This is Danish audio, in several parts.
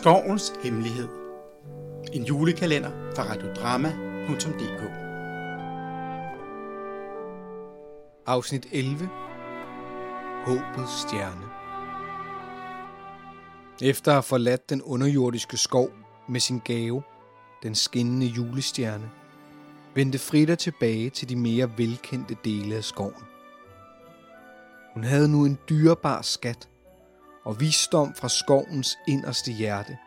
Skovens Hemmelighed. En julekalender fra radiodrama.dk. Afsnit 11. Håbets stjerne. Efter at have forladt den underjordiske skov med sin gave, den skinnende julestjerne, vendte Frida tilbage til de mere velkendte dele af skoven. Hun havde nu en dyrebar skat og visdom fra skovens inderste hjerte,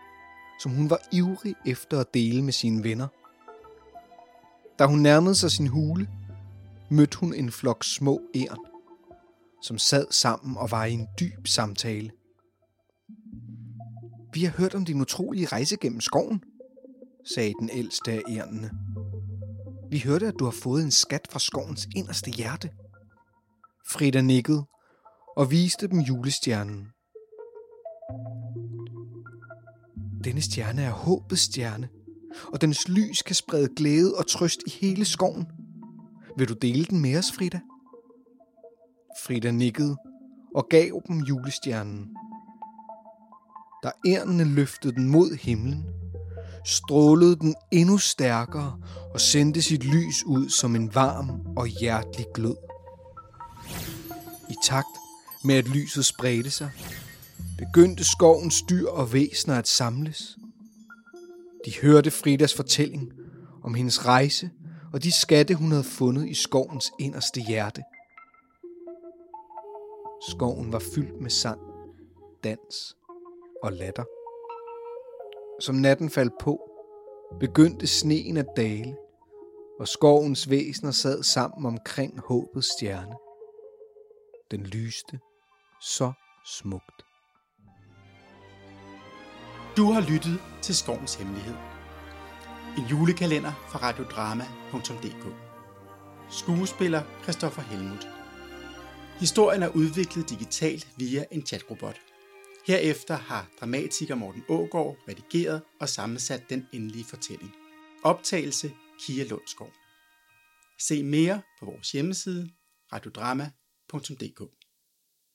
som hun var ivrig efter at dele med sine venner. Da hun nærmede sig sin hule, mødte hun en flok små egern, som sad sammen og var i en dyb samtale. "Vi har hørt om din utrolige rejse gennem skoven," sagde den ældste af egernene. "Vi hørte, at du har fået en skat fra skovens inderste hjerte." Frida nikkede og viste dem julestjernen. "Denne stjerne er håbets stjerne, og dens lys kan sprede glæde og trøst i hele skoven. Vil du dele den med os, Frida?" Frida nikkede og gav dem julestjernen. Da egernene løftede den mod himlen, strålede den endnu stærkere og sendte sit lys ud som en varm og hjertelig glød. I takt med at lyset spredte sig, begyndte skovens dyr og væsener at samles. De hørte Fridas fortælling om hendes rejse og de skatte, hun havde fundet i skovens inderste hjerte. Skoven var fyldt med sang, dans og latter. Som natten faldt på, begyndte sneen at dale, og skovens væsener sad sammen omkring håbets stjerne. Den lyste så smukt. Du har lyttet til Skovens Hemmelighed. En julekalender fra radiodrama.dk. Skuespiller Kristoffer Helmut. Historien er udviklet digitalt via en chatrobot. Herefter har dramatiker Morten Aagaard redigeret og sammensat den endelige fortælling. Optagelse Kia Lundsgaard. Se mere på vores hjemmeside radiodrama.dk.